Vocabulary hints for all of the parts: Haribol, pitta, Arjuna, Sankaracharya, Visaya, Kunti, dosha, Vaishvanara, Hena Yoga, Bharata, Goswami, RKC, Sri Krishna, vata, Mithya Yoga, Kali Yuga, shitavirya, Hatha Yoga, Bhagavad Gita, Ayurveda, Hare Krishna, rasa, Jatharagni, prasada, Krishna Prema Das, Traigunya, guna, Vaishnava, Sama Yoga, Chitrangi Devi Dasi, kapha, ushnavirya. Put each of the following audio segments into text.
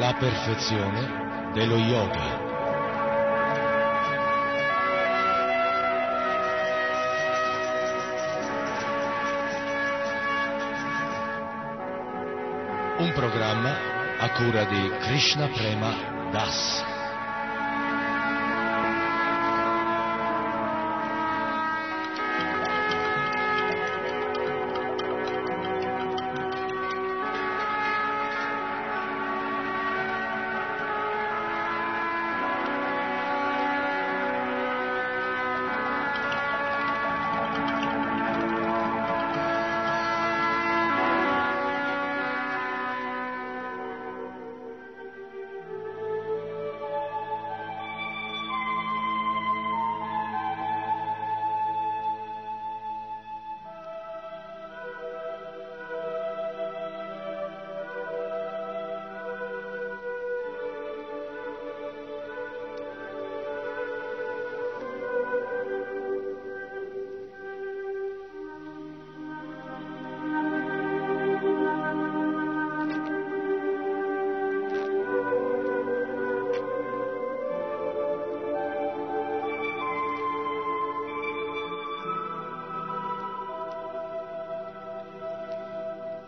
La perfezione dello yoga. Un programma a cura di Krishna Prema Das.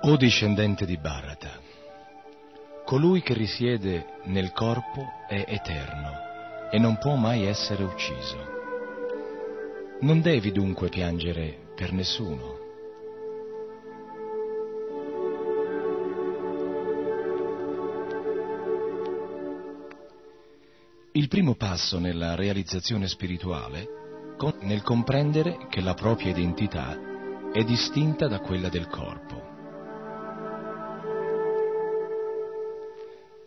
O discendente di Bharata, colui che risiede nel corpo è eterno e non può mai essere ucciso. Non devi dunque piangere per nessuno. Il primo passo nella realizzazione spirituale nel comprendere che la propria identità è distinta da quella del corpo.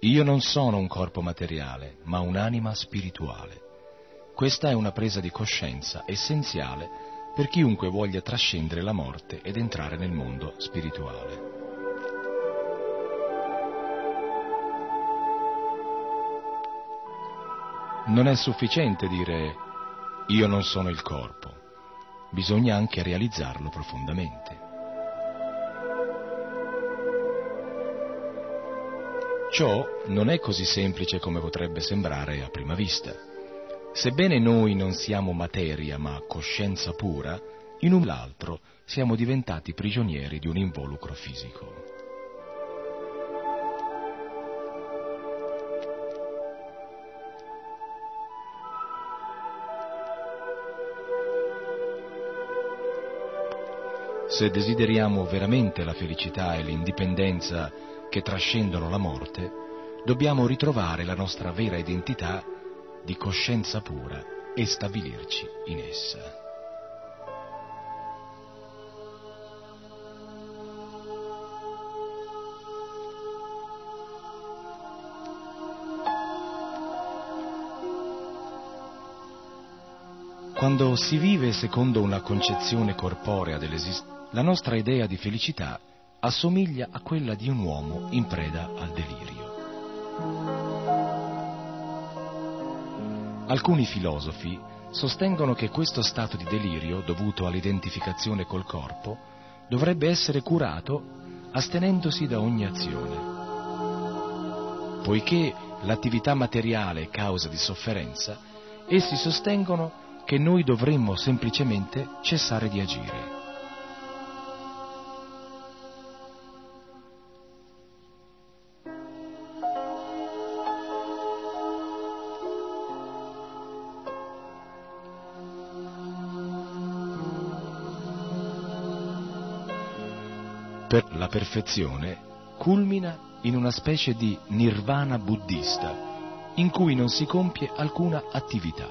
Io non sono un corpo materiale, ma un'anima spirituale. Questa è una presa di coscienza essenziale per chiunque voglia trascendere la morte ed entrare nel mondo spirituale. Non è sufficiente dire «io non sono il corpo», bisogna anche realizzarlo profondamente. Ciò non è così semplice come potrebbe sembrare a prima vista. Sebbene noi non siamo materia ma coscienza pura, in un l'altro siamo diventati prigionieri di un involucro fisico. Se desideriamo veramente la felicità e l'indipendenza che trascendono la morte, dobbiamo ritrovare la nostra vera identità di coscienza pura e stabilirci in essa. Quando si vive secondo una concezione corporea dell'esistenza, la nostra idea di felicità assomiglia a quella di un uomo in preda al delirio. Alcuni filosofi sostengono che questo stato di delirio, dovuto all'identificazione col corpo, dovrebbe essere curato astenendosi da ogni azione. Poiché l'attività materiale è causa di sofferenza, essi sostengono che noi dovremmo semplicemente cessare di agire. La perfezione culmina in una specie di nirvana buddista, in cui non si compie alcuna attività.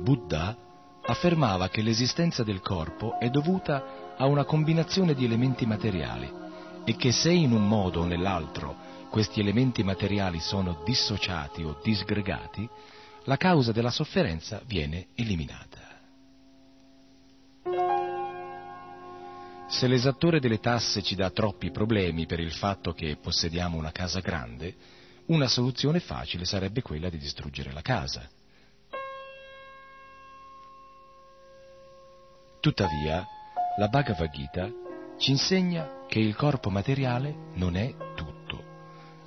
Buddha affermava che l'esistenza del corpo è dovuta a una combinazione di elementi materiali e che se in un modo o nell'altro questi elementi materiali sono dissociati o disgregati, la causa della sofferenza viene eliminata. Se l'esattore delle tasse ci dà troppi problemi per il fatto che possediamo una casa grande, una soluzione facile sarebbe quella di distruggere la casa. Tuttavia, la Bhagavad Gita ci insegna che il corpo materiale non è tutto.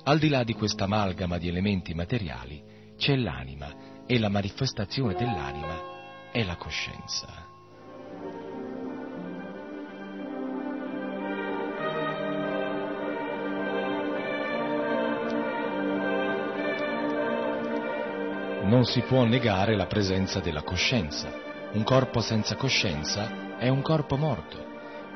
Al di là di questa amalgama di elementi materiali c'è l'anima e la manifestazione dell'anima è la coscienza. Non si può negare la presenza della coscienza. Un corpo senza coscienza è un corpo morto.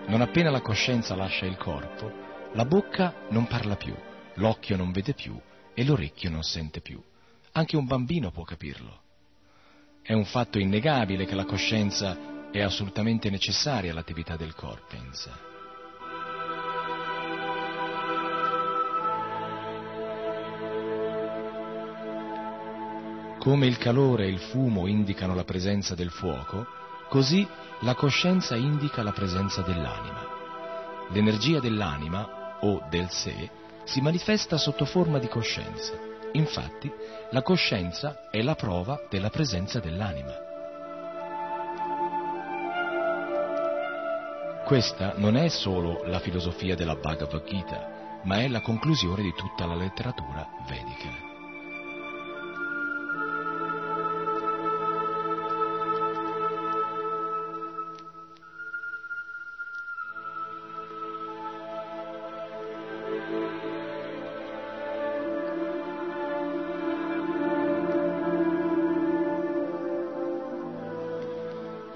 Non appena la coscienza lascia il corpo, la bocca non parla più, l'occhio non vede più e l'orecchio non sente più. Anche un bambino può capirlo. È un fatto innegabile che la coscienza è assolutamente necessaria all'attività del corpo. Come il calore e il fumo indicano la presenza del fuoco, così la coscienza indica la presenza dell'anima. L'energia dell'anima, o del sé, si manifesta sotto forma di coscienza. Infatti, la coscienza è la prova della presenza dell'anima. Questa non è solo la filosofia della Bhagavad Gita, ma è la conclusione di tutta la letteratura vedica.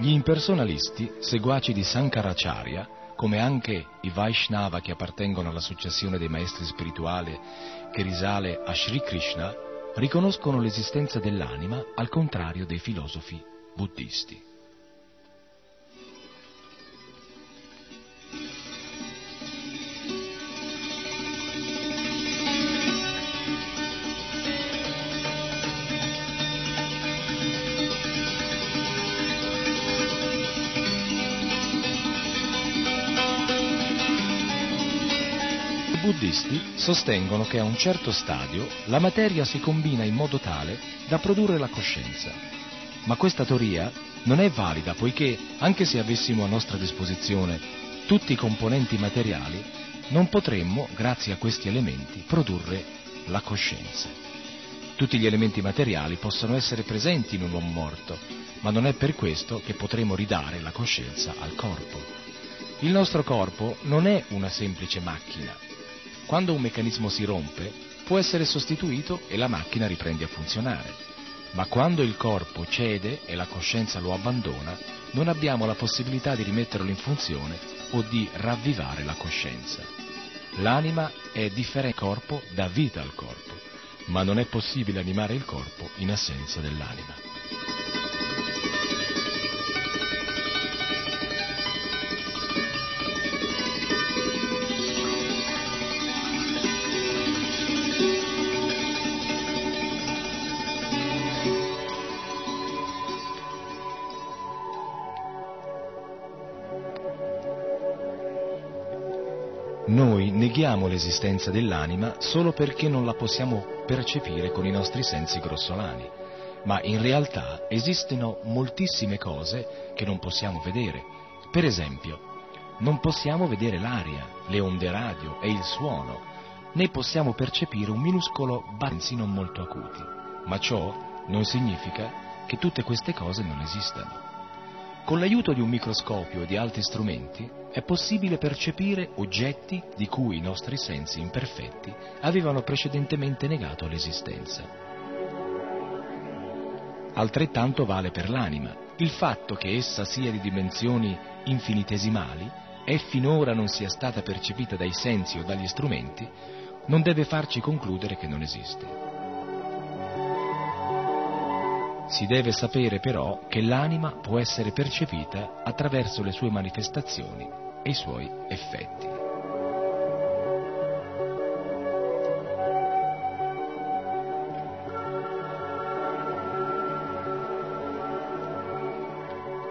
Gli impersonalisti, seguaci di Sankaracharya, come anche i Vaishnava che appartengono alla successione dei maestri spirituali che risale a Sri Krishna, riconoscono l'esistenza dell'anima al contrario dei filosofi buddisti. I buddisti sostengono che a un certo stadio la materia si combina in modo tale da produrre la coscienza, ma questa teoria non è valida poiché, anche se avessimo a nostra disposizione tutti i componenti materiali, non potremmo, grazie a questi elementi, produrre la coscienza. Tutti gli elementi materiali possono essere presenti in un uomo morto, ma non è per questo che potremo ridare la coscienza al corpo. Il nostro corpo non è una semplice macchina. Quando un meccanismo si rompe, può essere sostituito e la macchina riprende a funzionare. Ma quando il corpo cede e la coscienza lo abbandona, non abbiamo la possibilità di rimetterlo in funzione o di ravvivare la coscienza. L'anima è differente dal corpo, dà vita al corpo, ma non è possibile animare il corpo in assenza dell'anima. Noi neghiamo l'esistenza dell'anima solo perché non la possiamo percepire con i nostri sensi grossolani, ma in realtà esistono moltissime cose che non possiamo vedere. Per esempio, non possiamo vedere l'aria, le onde radio e il suono, né possiamo percepire un minuscolo battito non molto acuti, ma ciò non significa che tutte queste cose non esistano. Con l'aiuto di un microscopio e di altri strumenti è possibile percepire oggetti di cui i nostri sensi imperfetti avevano precedentemente negato l'esistenza. Altrettanto vale per l'anima. Il fatto che essa sia di dimensioni infinitesimali e finora non sia stata percepita dai sensi o dagli strumenti non deve farci concludere che non esiste. Si deve sapere però che l'anima può essere percepita attraverso le sue manifestazioni e i suoi effetti.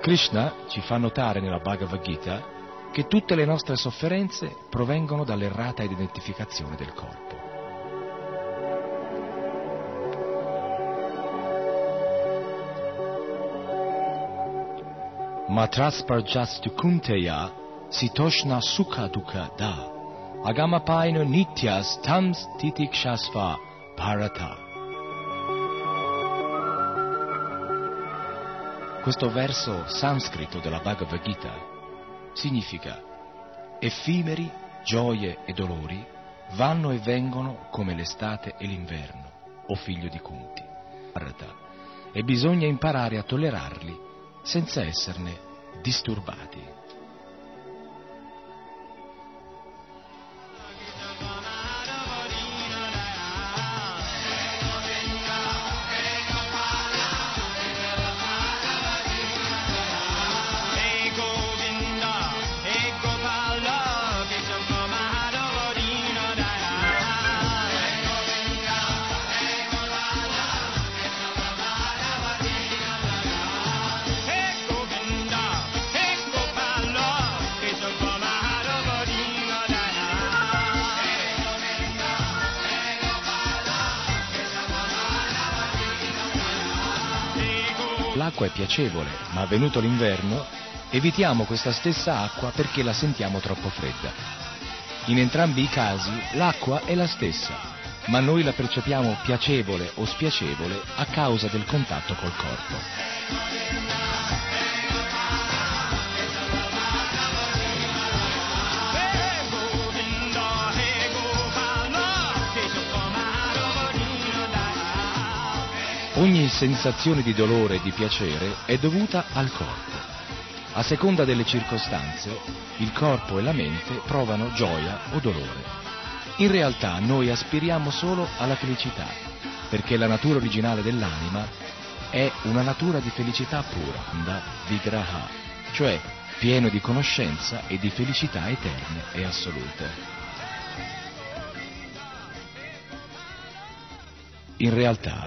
Krishna ci fa notare nella Bhagavad Gita che tutte le nostre sofferenze provengono dall'errata identificazione del corpo. Matrasparjastu kunteya sitoshna sukha dukha da agamapaino nityas tams titikshasva Bharata. Questo verso sanscrito della Bhagavad Gita significa: effimeri, gioie e dolori vanno e vengono come l'estate e l'inverno, o figlio di Kunti, Bharata, e bisogna imparare a tollerarli senza esserne disturbati. L'acqua è piacevole, ma venuto l'inverno evitiamo questa stessa acqua perché la sentiamo troppo fredda. In entrambi i casi l'acqua è la stessa, ma noi la percepiamo piacevole o spiacevole a causa del contatto col corpo. Ogni sensazione di dolore e di piacere è dovuta al corpo, A seconda delle circostanze, il corpo e la mente provano gioia o dolore. In realtà noi aspiriamo solo alla felicità, perché la natura originale dell'anima è una natura di felicità pura, vigraha, cioè pieno di conoscenza e di felicità eterne e assolute. In realtà,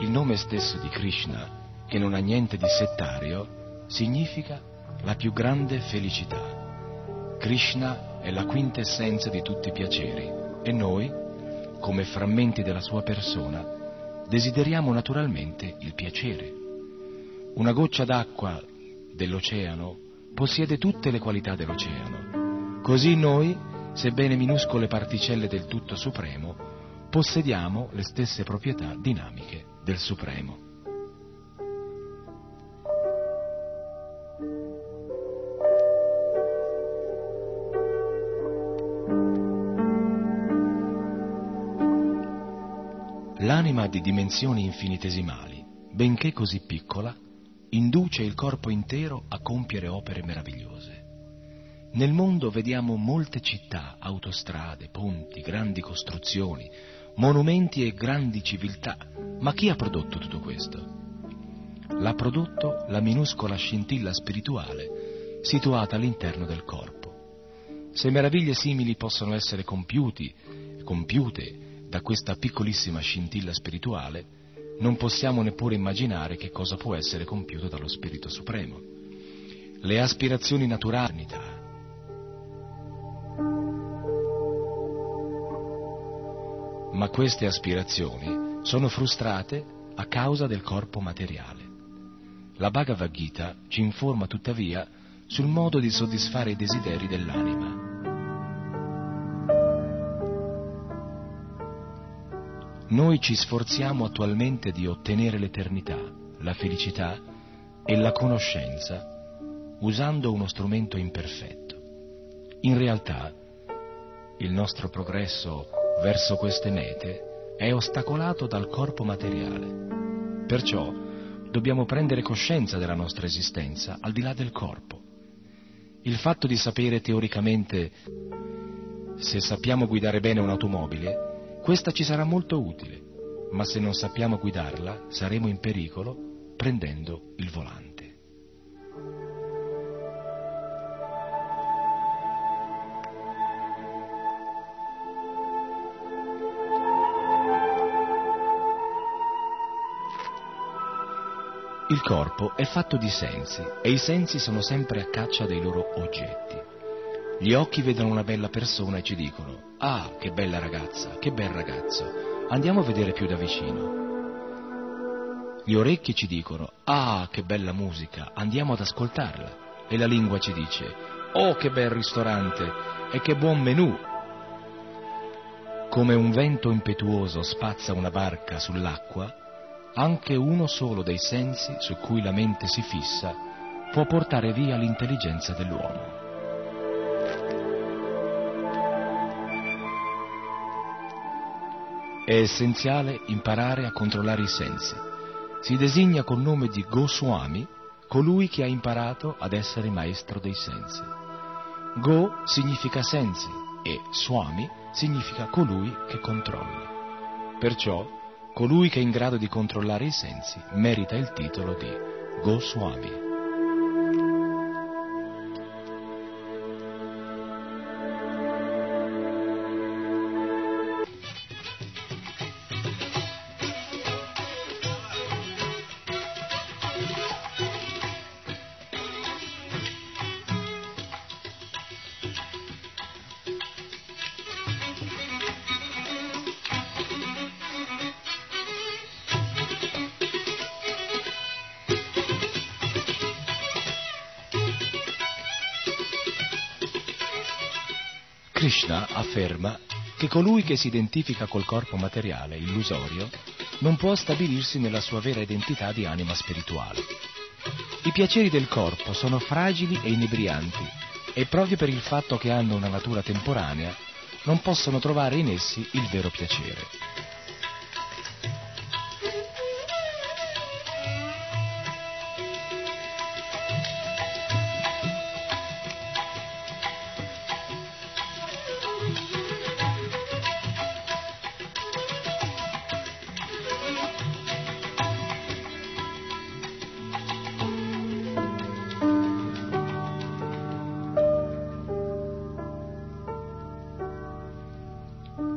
il nome stesso di Krishna, che non ha niente di settario, significa la più grande felicità. Krishna è la quintessenza di tutti i piaceri e noi, come frammenti della sua persona, desideriamo naturalmente il piacere. Una goccia d'acqua dell'oceano possiede tutte le qualità dell'oceano. Così noi, sebbene minuscole particelle del tutto supremo, possediamo le stesse proprietà dinamiche del Supremo. L'anima di dimensioni infinitesimali, benché così piccola, induce il corpo intero a compiere opere meravigliose. Nel mondo vediamo molte città, autostrade, ponti, grandi costruzioni, monumenti e grandi civiltà. Ma chi ha prodotto tutto questo? L'ha prodotto la minuscola scintilla spirituale situata all'interno del corpo. Se meraviglie simili possono essere compiute da questa piccolissima scintilla spirituale, non possiamo neppure immaginare che cosa può essere compiuto dallo Spirito Supremo. Le aspirazioni naturali, ma queste aspirazioni sono frustrate a causa del corpo materiale. La Bhagavad Gita ci informa tuttavia sul modo di soddisfare i desideri dell'anima. Noi ci sforziamo attualmente di ottenere l'eternità, la felicità e la conoscenza usando uno strumento imperfetto. In realtà, il nostro progresso verso queste mete è ostacolato dal corpo materiale. Perciò dobbiamo prendere coscienza della nostra esistenza al di là del corpo. Il fatto di sapere teoricamente se sappiamo guidare bene un'automobile, questa ci sarà molto utile, ma se non sappiamo guidarla saremo in pericolo prendendo il volante. Il corpo è fatto di sensi e i sensi sono sempre a caccia dei loro oggetti. Gli occhi vedono una bella persona e ci dicono: «Ah, che bella ragazza, che bel ragazzo, andiamo a vedere più da vicino». Gli orecchi ci dicono: «Ah, che bella musica, andiamo ad ascoltarla». E la lingua ci dice: «Oh, che bel ristorante e che buon menù». Come un vento impetuoso spazza una barca sull'acqua, anche uno solo dei sensi su cui la mente si fissa può portare via l'intelligenza dell'uomo. È essenziale imparare a controllare i sensi. Si designa col nome di Goswami colui che ha imparato ad essere maestro dei sensi. Go significa sensi e Swami significa colui che controlla. Perciò, colui che è in grado di controllare i sensi merita il titolo di Goswami. Krishna afferma che colui che si identifica col corpo materiale illusorio non può stabilirsi nella sua vera identità di anima spirituale. I piaceri del corpo sono fragili e inebrianti e proprio per il fatto che hanno una natura temporanea non possono trovare in essi il vero piacere.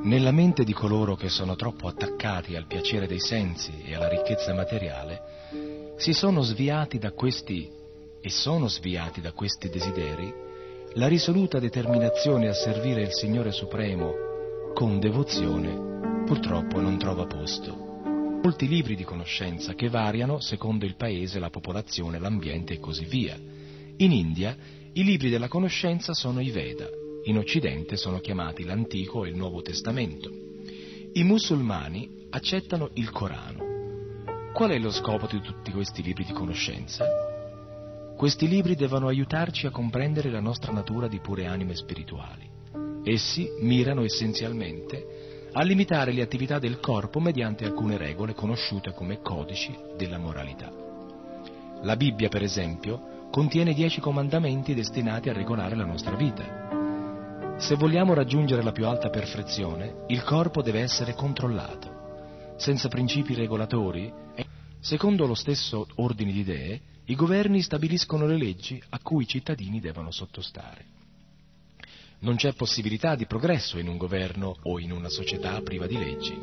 Nella mente di coloro che sono troppo attaccati al piacere dei sensi e alla ricchezza materiale, sono sviati da questi desideri la risoluta determinazione a servire il Signore Supremo con devozione purtroppo non trova posto. Molti libri di conoscenza che variano secondo il paese, la popolazione, l'ambiente e così via. In India i libri della conoscenza sono i Veda, in Occidente sono chiamati l'Antico e il Nuovo Testamento. I musulmani accettano il Corano. Qual è lo scopo di tutti questi libri di conoscenza? Questi libri devono aiutarci a comprendere la nostra natura di pure anime spirituali. Essi mirano essenzialmente a limitare le attività del corpo mediante alcune regole conosciute come codici della moralità. La Bibbia, per esempio, contiene 10 comandamenti destinati a regolare la nostra vita. Se vogliamo raggiungere la più alta perfezione, il corpo deve essere controllato. Senza principi regolatori, secondo lo stesso ordine di idee, i governi stabiliscono le leggi a cui i cittadini devono sottostare. Non c'è possibilità di progresso in un governo o in una società priva di leggi.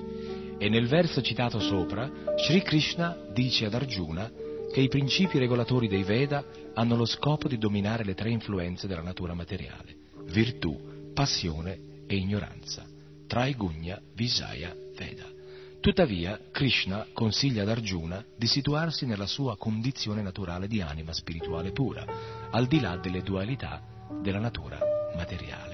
E nel verso citato sopra, Sri Krishna dice ad Arjuna che i principi regolatori dei Veda hanno lo scopo di dominare le 3 influenze della natura materiale: virtù, passione e ignoranza, Traigunya, Visaya, Veda. Tuttavia, Krishna consiglia ad Arjuna di situarsi nella sua condizione naturale di anima spirituale pura, al di là delle dualità della natura materiale.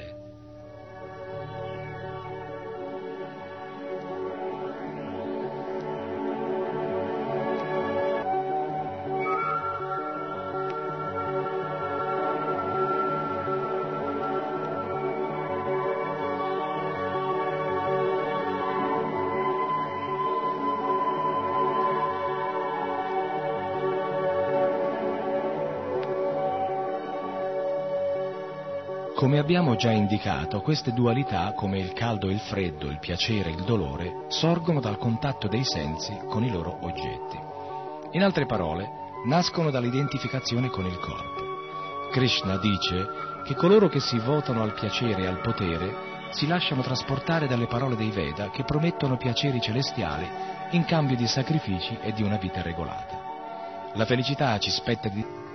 Come abbiamo già indicato, queste dualità, come il caldo e il freddo, il piacere e il dolore, sorgono dal contatto dei sensi con i loro oggetti. In altre parole, nascono dall'identificazione con il corpo. Krishna dice che coloro che si votano al piacere e al potere si lasciano trasportare dalle parole dei Veda che promettono piaceri celestiali in cambio di sacrifici e di una vita regolata. La felicità ci spetta di...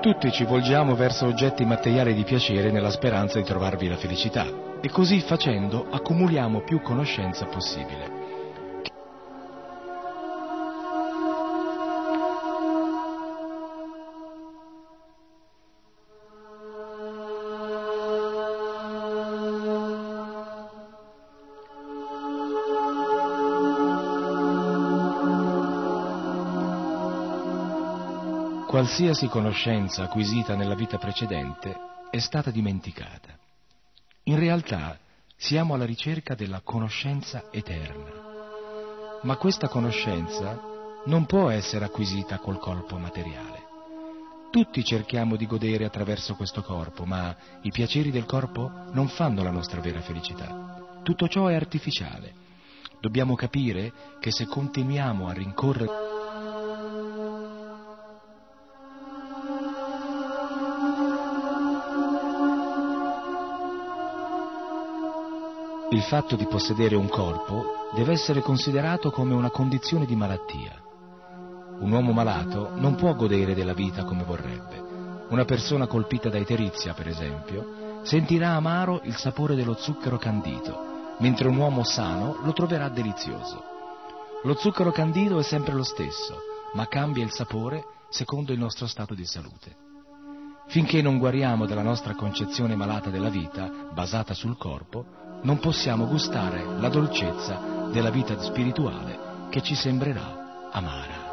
Tutti ci volgiamo verso oggetti materiali di piacere nella speranza di trovarvi la felicità, e così facendo accumuliamo più conoscenza possibile. Qualsiasi conoscenza acquisita nella vita precedente è stata dimenticata. In realtà siamo alla ricerca della conoscenza eterna, ma questa conoscenza non può essere acquisita col corpo materiale. Tutti cerchiamo di godere attraverso questo corpo, ma i piaceri del corpo non fanno la nostra vera felicità. Tutto ciò è artificiale. Dobbiamo capire che se continuiamo a rincorrere... Il fatto di possedere un corpo deve essere considerato come una condizione di malattia. Un uomo malato non può godere della vita come vorrebbe. Una persona colpita da iterizia, per esempio, sentirà amaro il sapore dello zucchero candito, mentre un uomo sano lo troverà delizioso. Lo zucchero candito è sempre lo stesso, ma cambia il sapore secondo il nostro stato di salute. Finché non guariamo dalla nostra concezione malata della vita, basata sul corpo, non possiamo gustare la dolcezza della vita spirituale che ci sembrerà amara.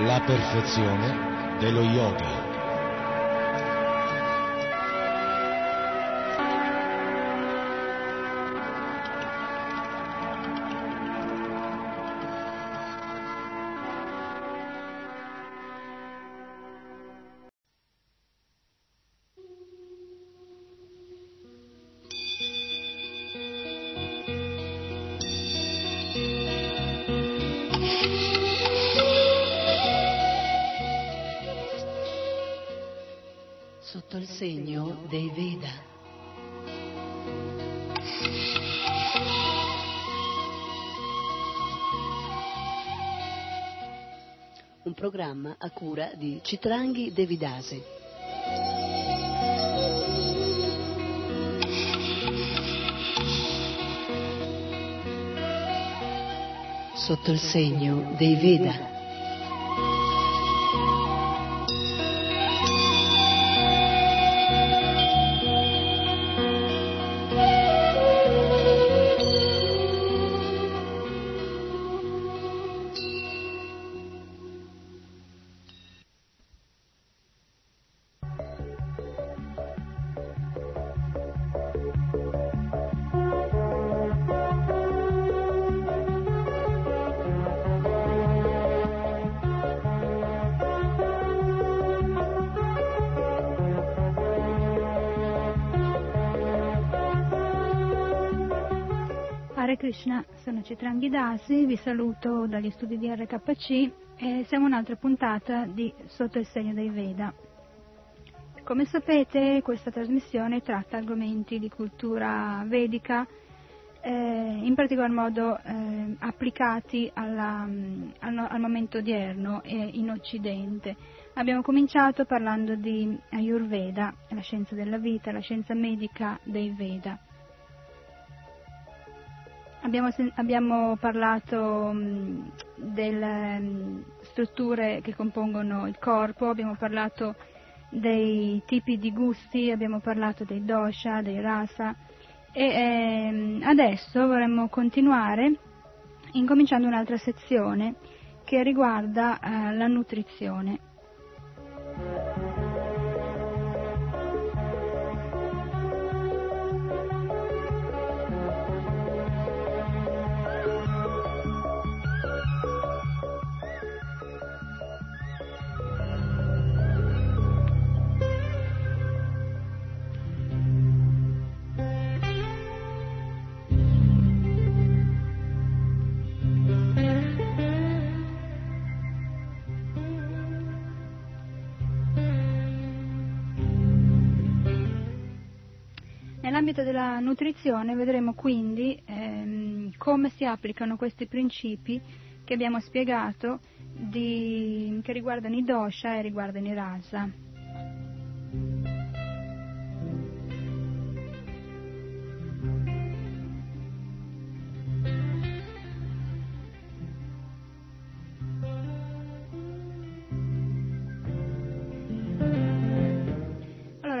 la perfezione dello yoga. Sotto il segno dei Veda. Un programma a cura di Chitrangi Devi Dasi. Sotto il segno dei Veda. Krishna, sono Chitrangi Dasi, vi saluto dagli studi di RKC e siamo un'altra puntata di Sotto il segno dei Veda. Come sapete, questa trasmissione tratta argomenti di cultura vedica, in particolar modo applicati al momento odierno e in Occidente. Abbiamo cominciato parlando di Ayurveda, la scienza della vita, la scienza medica dei Veda. Abbiamo parlato delle strutture che compongono il corpo, abbiamo parlato dei tipi di gusti, abbiamo parlato dei dosha, dei rasa e adesso vorremmo continuare incominciando un'altra sezione che riguarda la nutrizione. Nell'ambito della nutrizione vedremo quindi come si applicano questi principi che abbiamo spiegato che riguardano i dosha e riguardano i rasa.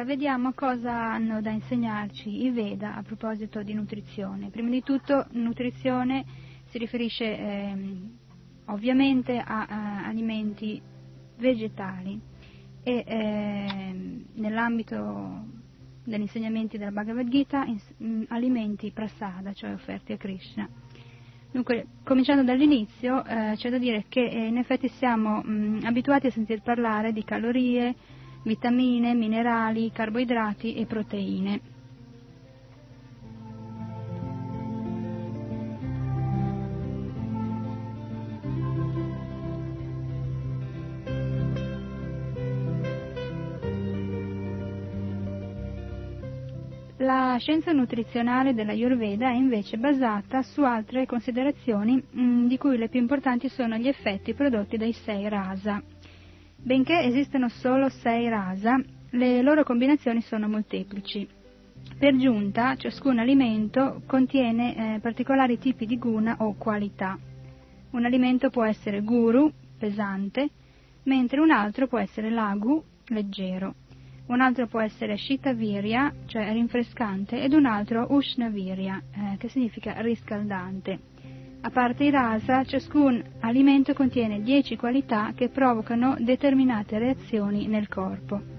Vediamo cosa hanno da insegnarci i Veda a proposito di nutrizione. Prima di tutto, nutrizione si riferisce ovviamente a alimenti vegetali e nell'ambito degli insegnamenti della Bhagavad Gita alimenti prasada, cioè offerti a Krishna. Dunque, cominciando dall'inizio, c'è da dire che in effetti siamo abituati a sentir parlare di calorie, vitamine, minerali, carboidrati e proteine. La scienza nutrizionale dell'Ayurveda è invece basata su altre considerazioni, di cui le più importanti sono gli effetti prodotti dai 6 rasa. Benché esistano solo 6 rasa, le loro combinazioni sono molteplici. Per giunta, ciascun alimento contiene particolari tipi di guna o qualità. Un alimento può essere guru, pesante, mentre un altro può essere lagu, leggero. Un altro può essere shitavirya, cioè rinfrescante, ed un altro ushnavirya, che significa riscaldante. A parte i rasa, ciascun alimento contiene 10 qualità che provocano determinate reazioni nel corpo.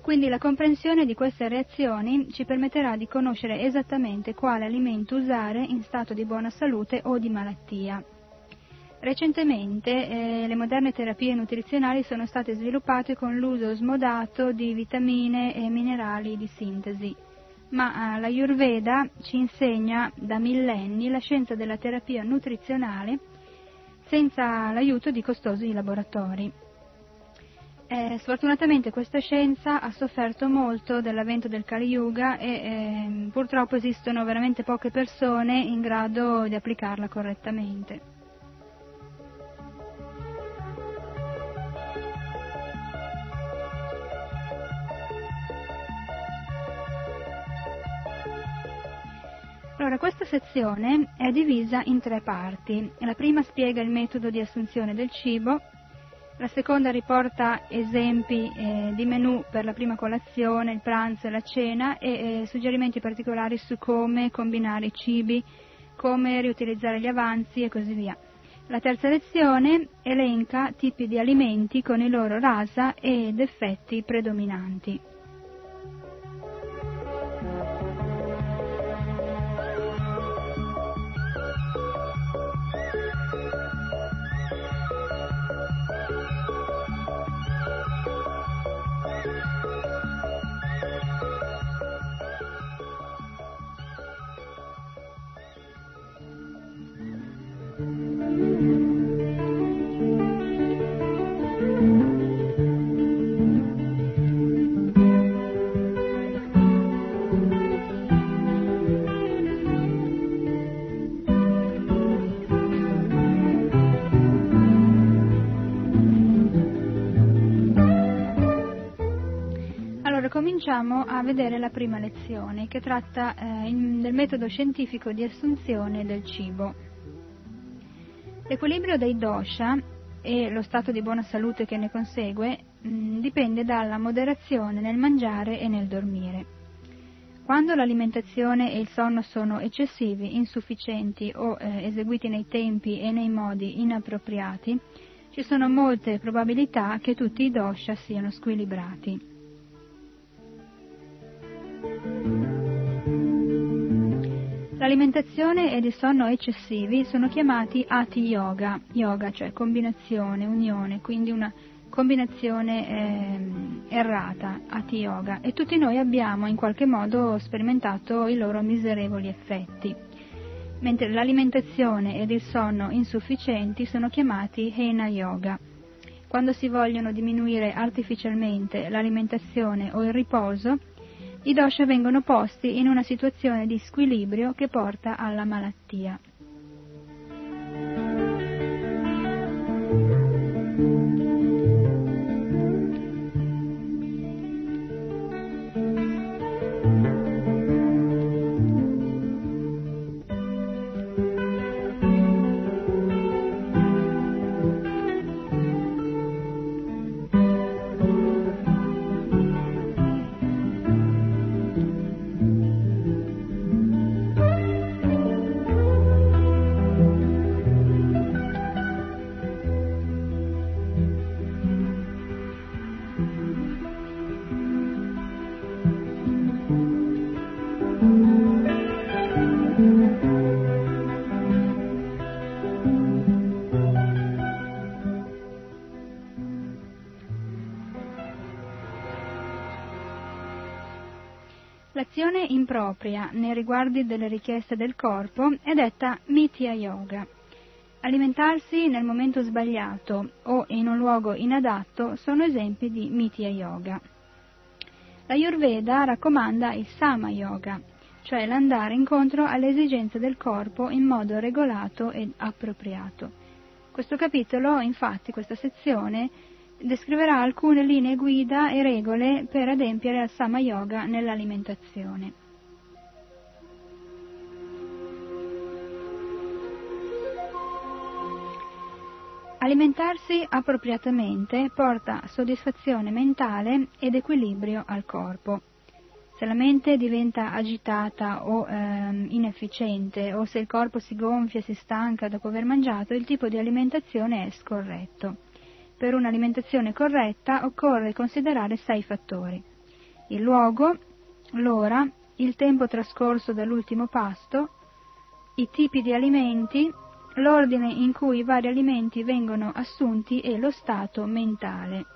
Quindi la comprensione di queste reazioni ci permetterà di conoscere esattamente quale alimento usare in stato di buona salute o di malattia. Recentemente le moderne terapie nutrizionali sono state sviluppate con l'uso smodato di vitamine e minerali di sintesi, ma la Ayurveda ci insegna da millenni la scienza della terapia nutrizionale senza l'aiuto di costosi laboratori. Sfortunatamente questa scienza ha sofferto molto dell'avvento del Kali Yuga e purtroppo esistono veramente poche persone in grado di applicarla correttamente. Allora, questa sezione è divisa in 3 parti. La prima spiega il metodo di assunzione del cibo. La seconda riporta esempi di menù per la prima colazione, il pranzo e la cena e suggerimenti particolari su come combinare i cibi, come riutilizzare gli avanzi e così via. La terza lezione elenca tipi di alimenti con i loro rasa ed effetti predominanti. Cominciamo a vedere la prima lezione che tratta del metodo scientifico di assunzione del cibo. L'equilibrio dei dosha e lo stato di buona salute che ne consegue dipende dalla moderazione nel mangiare e nel dormire. Quando l'alimentazione e il sonno sono eccessivi, insufficienti o eseguiti nei tempi e nei modi inappropriati, ci sono molte probabilità che tutti i dosha siano squilibrati. L'alimentazione ed il sonno eccessivi sono chiamati Hatha Yoga, yoga cioè combinazione, unione, quindi una combinazione errata, Hatha Yoga, e tutti noi abbiamo in qualche modo sperimentato i loro miserevoli effetti, mentre l'alimentazione ed il sonno insufficienti sono chiamati Hena Yoga. Quando si vogliono diminuire artificialmente l'alimentazione o il riposo, i dosha vengono posti in una situazione di squilibrio che porta alla malattia. L'azione impropria nei riguardi delle richieste del corpo è detta Mithya Yoga. Alimentarsi nel momento sbagliato o in un luogo inadatto sono esempi di Mithya Yoga. La Ayurveda raccomanda il Sama Yoga, cioè l'andare incontro alle esigenze del corpo in modo regolato ed appropriato. Questo capitolo, infatti, questa sezione, descriverà alcune linee guida e regole per adempiere al Sama Yoga nell'alimentazione. Alimentarsi appropriatamente porta soddisfazione mentale ed equilibrio al corpo. Se la mente diventa agitata o inefficiente, o se il corpo si gonfia e si stanca dopo aver mangiato, il tipo di alimentazione è scorretto. Per un'alimentazione corretta occorre considerare 6 fattori. Il luogo, l'ora, il tempo trascorso dall'ultimo pasto, i tipi di alimenti, l'ordine in cui i vari alimenti vengono assunti e lo stato mentale.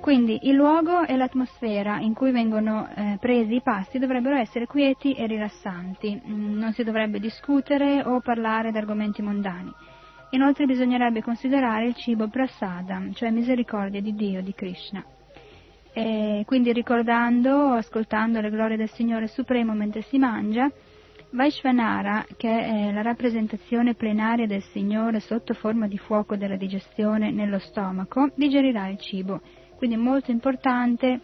Quindi il luogo e l'atmosfera in cui vengono presi i pasti dovrebbero essere quieti e rilassanti, non si dovrebbe discutere o parlare di argomenti mondani. Inoltre bisognerebbe considerare il cibo prasada, cioè misericordia di Dio, di Krishna. E quindi ricordando o ascoltando le glorie del Signore Supremo mentre si mangia, Vaishvanara, che è la rappresentazione plenaria del Signore sotto forma di fuoco della digestione nello stomaco, digerirà il cibo. Quindi è molto importante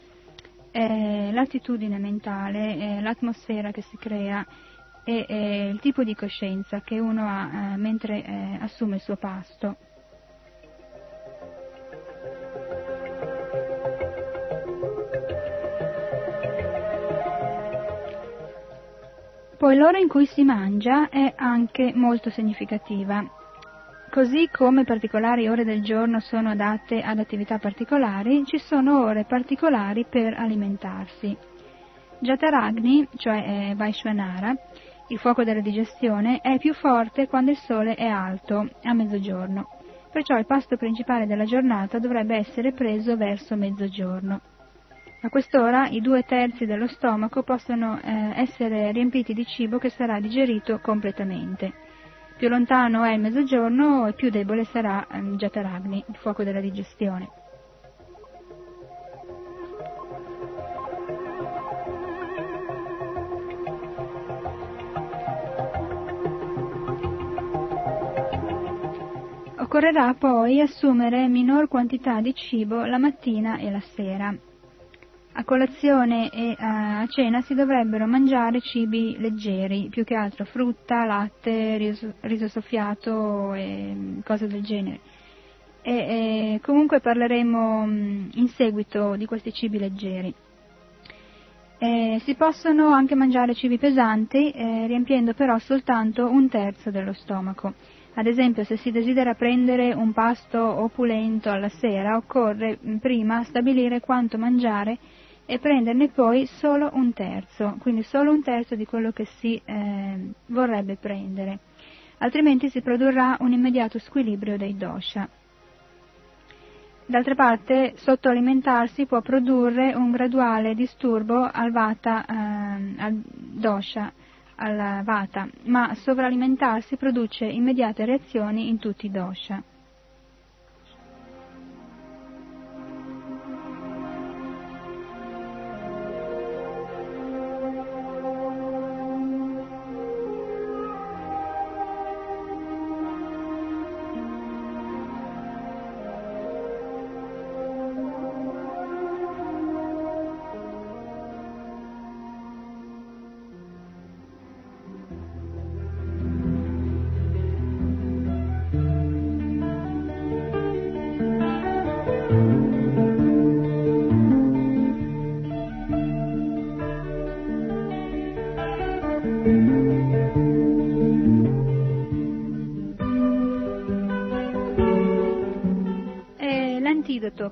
l'attitudine mentale, l'atmosfera che si crea e il tipo di coscienza che uno ha mentre assume il suo pasto. Poi l'ora in cui si mangia è anche molto significativa. Così come particolari ore del giorno sono adatte ad attività particolari, ci sono ore particolari per alimentarsi. Jatharagni, cioè Vaishvanara, il fuoco della digestione, è più forte quando il sole è alto, a mezzogiorno. Perciò il pasto principale della giornata dovrebbe essere preso verso mezzogiorno. A quest'ora i 2/3 dello stomaco possono essere riempiti di cibo che sarà digerito completamente. Più lontano è il mezzogiorno e più debole sarà Jatharagni, il fuoco della digestione. Occorrerà poi assumere minor quantità di cibo la mattina e la sera. A colazione e a cena si dovrebbero mangiare cibi leggeri, più che altro frutta, latte, riso soffiato e cose del genere. E comunque parleremo in seguito di questi cibi leggeri. Si possono anche mangiare cibi pesanti, riempiendo però soltanto 1/3 dello stomaco. Ad esempio, se si desidera prendere un pasto opulento alla sera, occorre prima stabilire quanto mangiare e prenderne poi solo 1/3, quindi solo 1/3 di quello che si vorrebbe prendere, altrimenti si produrrà un immediato squilibrio dei dosha. D'altra parte, sottoalimentarsi può produrre un graduale disturbo al vata, ma sovralimentarsi produce immediate reazioni in tutti i dosha.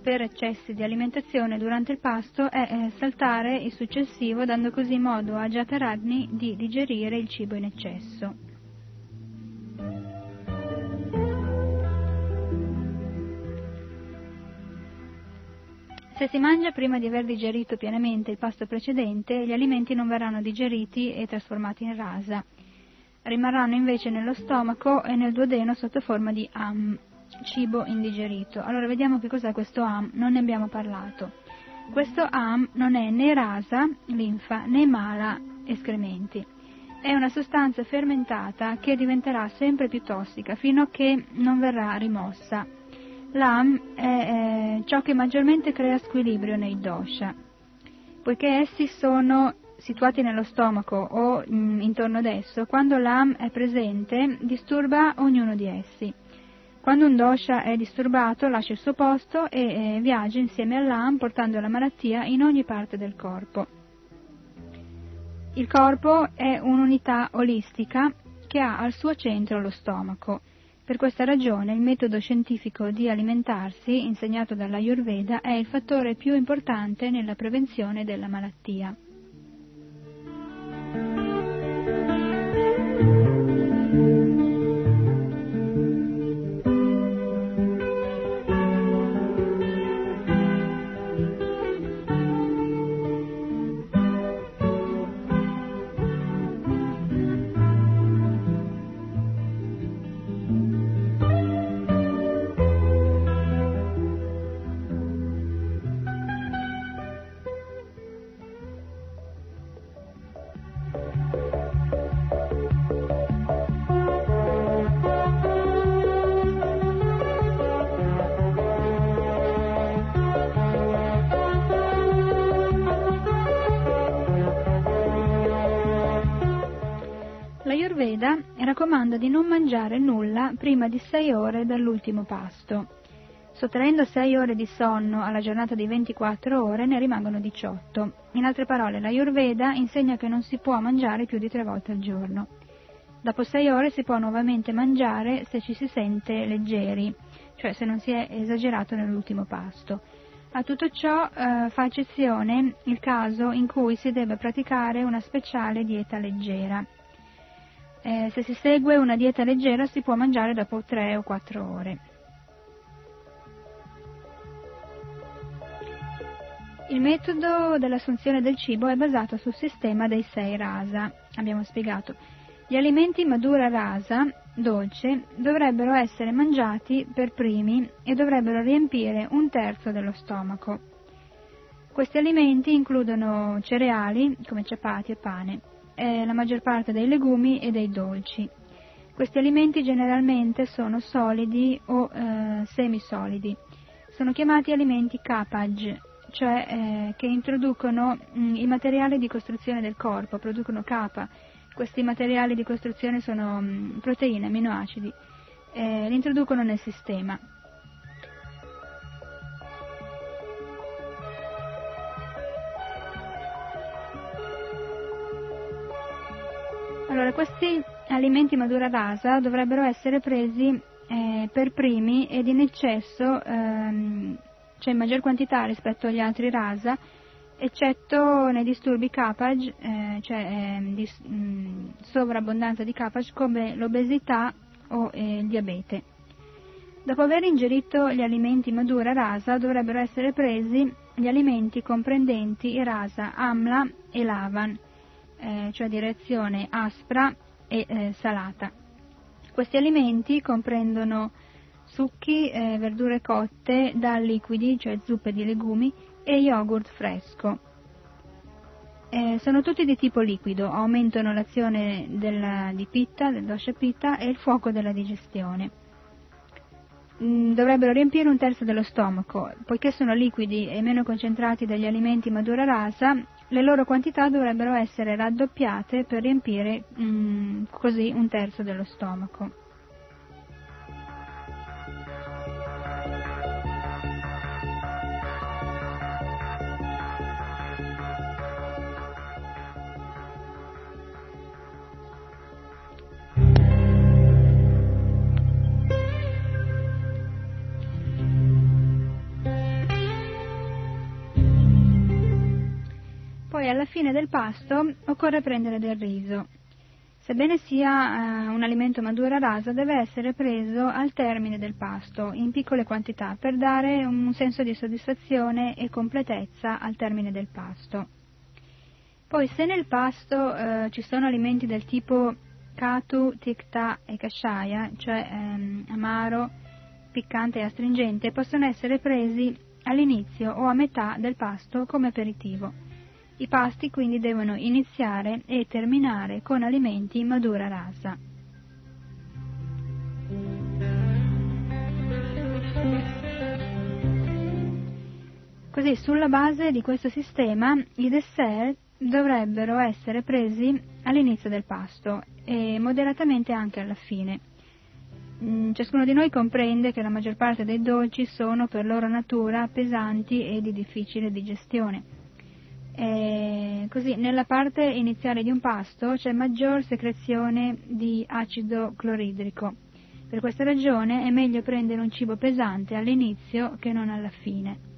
Per eccessi di alimentazione durante il pasto è saltare il successivo, dando così modo a Jatharagni di digerire il cibo in eccesso. Se si mangia prima di aver digerito pienamente il pasto precedente, gli alimenti non verranno digeriti e trasformati in rasa. rimarranno invece nello stomaco e nel duodeno sotto forma di am, cibo indigerito. Allora vediamo che cos'è questo am, non ne abbiamo parlato. Questo am non è né rasa, linfa, né mala, escrementi. È una sostanza fermentata che diventerà sempre più tossica fino a che non verrà rimossa. L'am è ciò che maggiormente crea squilibrio nei dosha, poiché essi sono situati nello stomaco o intorno ad esso. Quando l'am è presente disturba ognuno di essi. Quando un dosha è disturbato lascia il suo posto e viaggia insieme all'am portando la malattia in ogni parte del corpo. Il corpo è un'unità olistica che ha al suo centro lo stomaco. Per questa ragione il metodo scientifico di alimentarsi insegnato dalla Ayurveda è il fattore più importante nella prevenzione della malattia. Raccomanda di non mangiare nulla prima di 6 ore dall'ultimo pasto. Sottraendo 6 ore di sonno alla giornata di 24 ore ne rimangono 18. In altre parole, la Ayurveda insegna che non si può mangiare più di 3 volte al giorno. Dopo 6 ore si può nuovamente mangiare se ci si sente leggeri, cioè se non si è esagerato nell'ultimo pasto. A tutto ciò fa eccezione il caso in cui si debba praticare una speciale dieta leggera. Se si segue una dieta leggera si può mangiare dopo 3 o 4 ore. Il metodo dell'assunzione del cibo è basato sul sistema dei 6 rasa, abbiamo spiegato. Gli alimenti madura rasa, dolce, dovrebbero essere mangiati per primi e dovrebbero riempire un terzo dello stomaco. Questi alimenti includono cereali come ciapati e pane, la maggior parte dei legumi e dei dolci. Questi alimenti generalmente sono solidi o semisolidi. Sono chiamati alimenti kapaj, cioè che introducono i materiali di costruzione del corpo, producono kapa. Questi materiali di costruzione sono proteine, aminoacidi, li introducono nel sistema. Allora, questi alimenti madura rasa dovrebbero essere presi per primi ed in eccesso, cioè in maggior quantità rispetto agli altri rasa, eccetto nei disturbi kapaj, sovrabbondanza di kapaj come l'obesità o il diabete. Dopo aver ingerito gli alimenti madura rasa dovrebbero essere presi gli alimenti comprendenti i rasa amla e lavan, cioè di reazione aspra e salata. Questi alimenti comprendono succhi, verdure cotte, dal liquidi, cioè zuppe di legumi, e yogurt fresco. Sono tutti di tipo liquido, aumentano l'azione di pitta, del dosha pitta e il fuoco della digestione. Dovrebbero riempire un terzo dello stomaco, poiché sono liquidi e meno concentrati degli alimenti madura rasa. Le loro quantità dovrebbero essere raddoppiate per riempire così un terzo dello stomaco. Alla fine del pasto occorre prendere del riso. Sebbene sia un alimento madura rasa, deve essere preso al termine del pasto in piccole quantità per dare un senso di soddisfazione e completezza al termine del pasto. Poi, se nel pasto ci sono alimenti del tipo Katu, Tikta e Kashaya, cioè amaro, piccante e astringente, possono essere presi all'inizio o a metà del pasto come aperitivo. I pasti quindi devono iniziare e terminare con alimenti in madura rasa. Così, sulla base di questo sistema, i dessert dovrebbero essere presi all'inizio del pasto e moderatamente anche alla fine. Ciascuno di noi comprende che la maggior parte dei dolci sono per loro natura pesanti e di difficile digestione. E così, nella parte iniziale di un pasto c'è maggior secrezione di acido cloridrico. Per questa ragione è meglio prendere un cibo pesante all'inizio che non alla fine.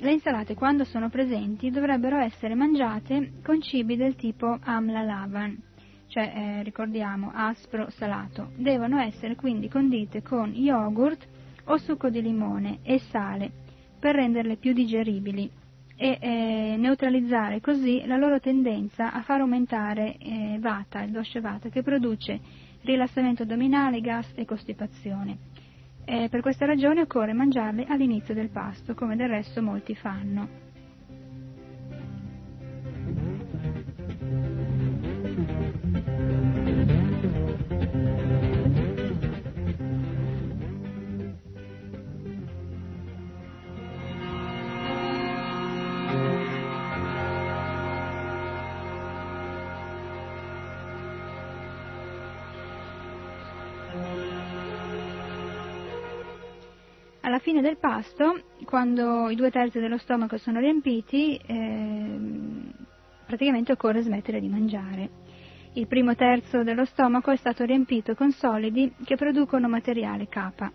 Le insalate, quando sono presenti, dovrebbero essere mangiate con cibi del tipo amla lavan, cioè ricordiamo aspro salato. Devono essere quindi condite con yogurt o succo di limone e sale per renderle più digeribili e neutralizzare così la loro tendenza a far aumentare vata, il dosha vata, che produce rilassamento addominale, gas e costipazione. E per questa ragione occorre mangiarle all'inizio del pasto, come del resto molti fanno. Alla fine del pasto, quando i 2/3 dello stomaco sono riempiti, praticamente occorre smettere di mangiare. Il 1/3 dello stomaco è stato riempito con solidi che producono materiale kapha.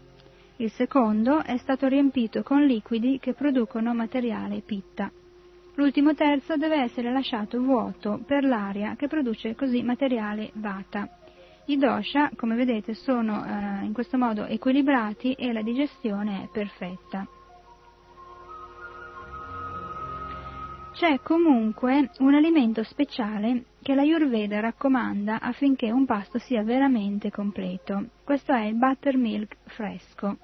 Il 2° è stato riempito con liquidi che producono materiale pitta. L'ultimo terzo deve essere lasciato vuoto per l'aria che produce così materiale vata. I dosha, come vedete, sono in questo modo equilibrati e la digestione è perfetta. C'è comunque un alimento speciale che la Ayurveda raccomanda affinché un pasto sia veramente completo. Questo è il buttermilk fresco.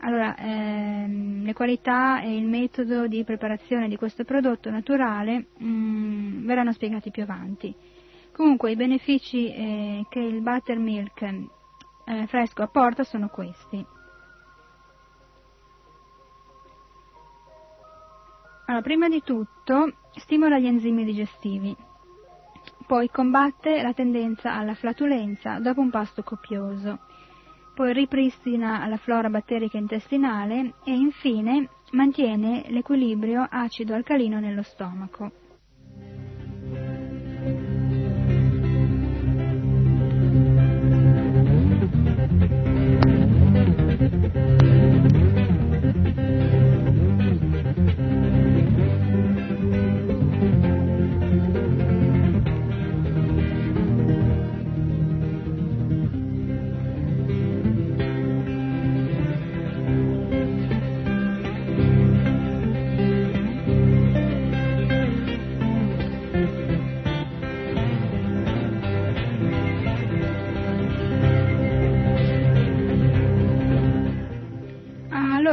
Allora, le qualità e il metodo di preparazione di questo prodotto naturale verranno spiegati più avanti. Comunque i benefici che il buttermilk fresco apporta sono questi. Allora, prima di tutto stimola gli enzimi digestivi, poi combatte la tendenza alla flatulenza dopo un pasto copioso, poi ripristina la flora batterica intestinale e infine mantiene l'equilibrio acido-alcalino nello stomaco.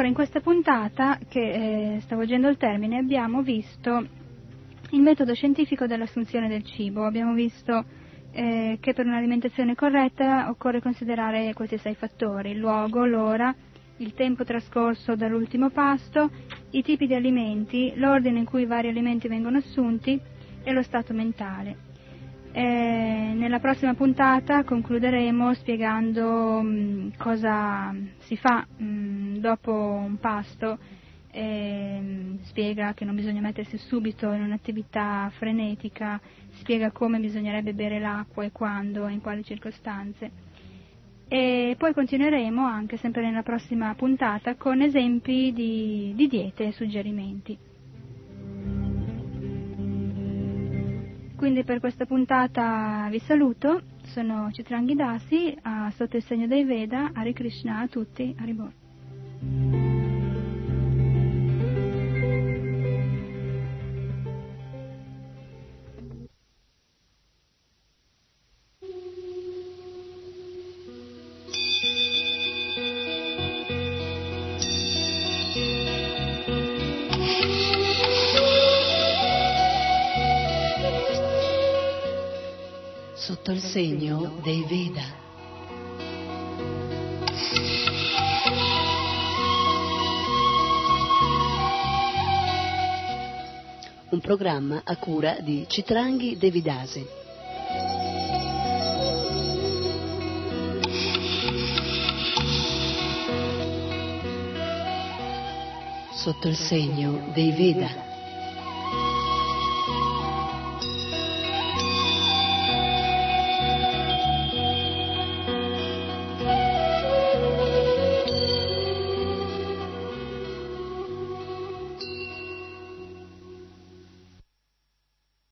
In questa puntata, che sta volgendo il termine, abbiamo visto il metodo scientifico dell'assunzione del cibo, abbiamo visto che per un'alimentazione corretta occorre considerare questi 6 fattori: il luogo, l'ora, il tempo trascorso dall'ultimo pasto, i tipi di alimenti, l'ordine in cui i vari alimenti vengono assunti e lo stato mentale. Nella prossima puntata concluderemo spiegando cosa si fa dopo un pasto. Spiega che non bisogna mettersi subito in un'attività frenetica, spiega come bisognerebbe bere l'acqua e quando e in quali circostanze. E poi continueremo anche sempre nella prossima puntata con esempi di diete e suggerimenti. Quindi per questa puntata vi saluto, sono Chitrangi Dasi, sotto il segno dei Veda. Hare Krishna a tutti, Haribol. Sotto il segno dei Veda. Un programma a cura di Chitrangi Devi Dasi. Sotto il segno dei Veda.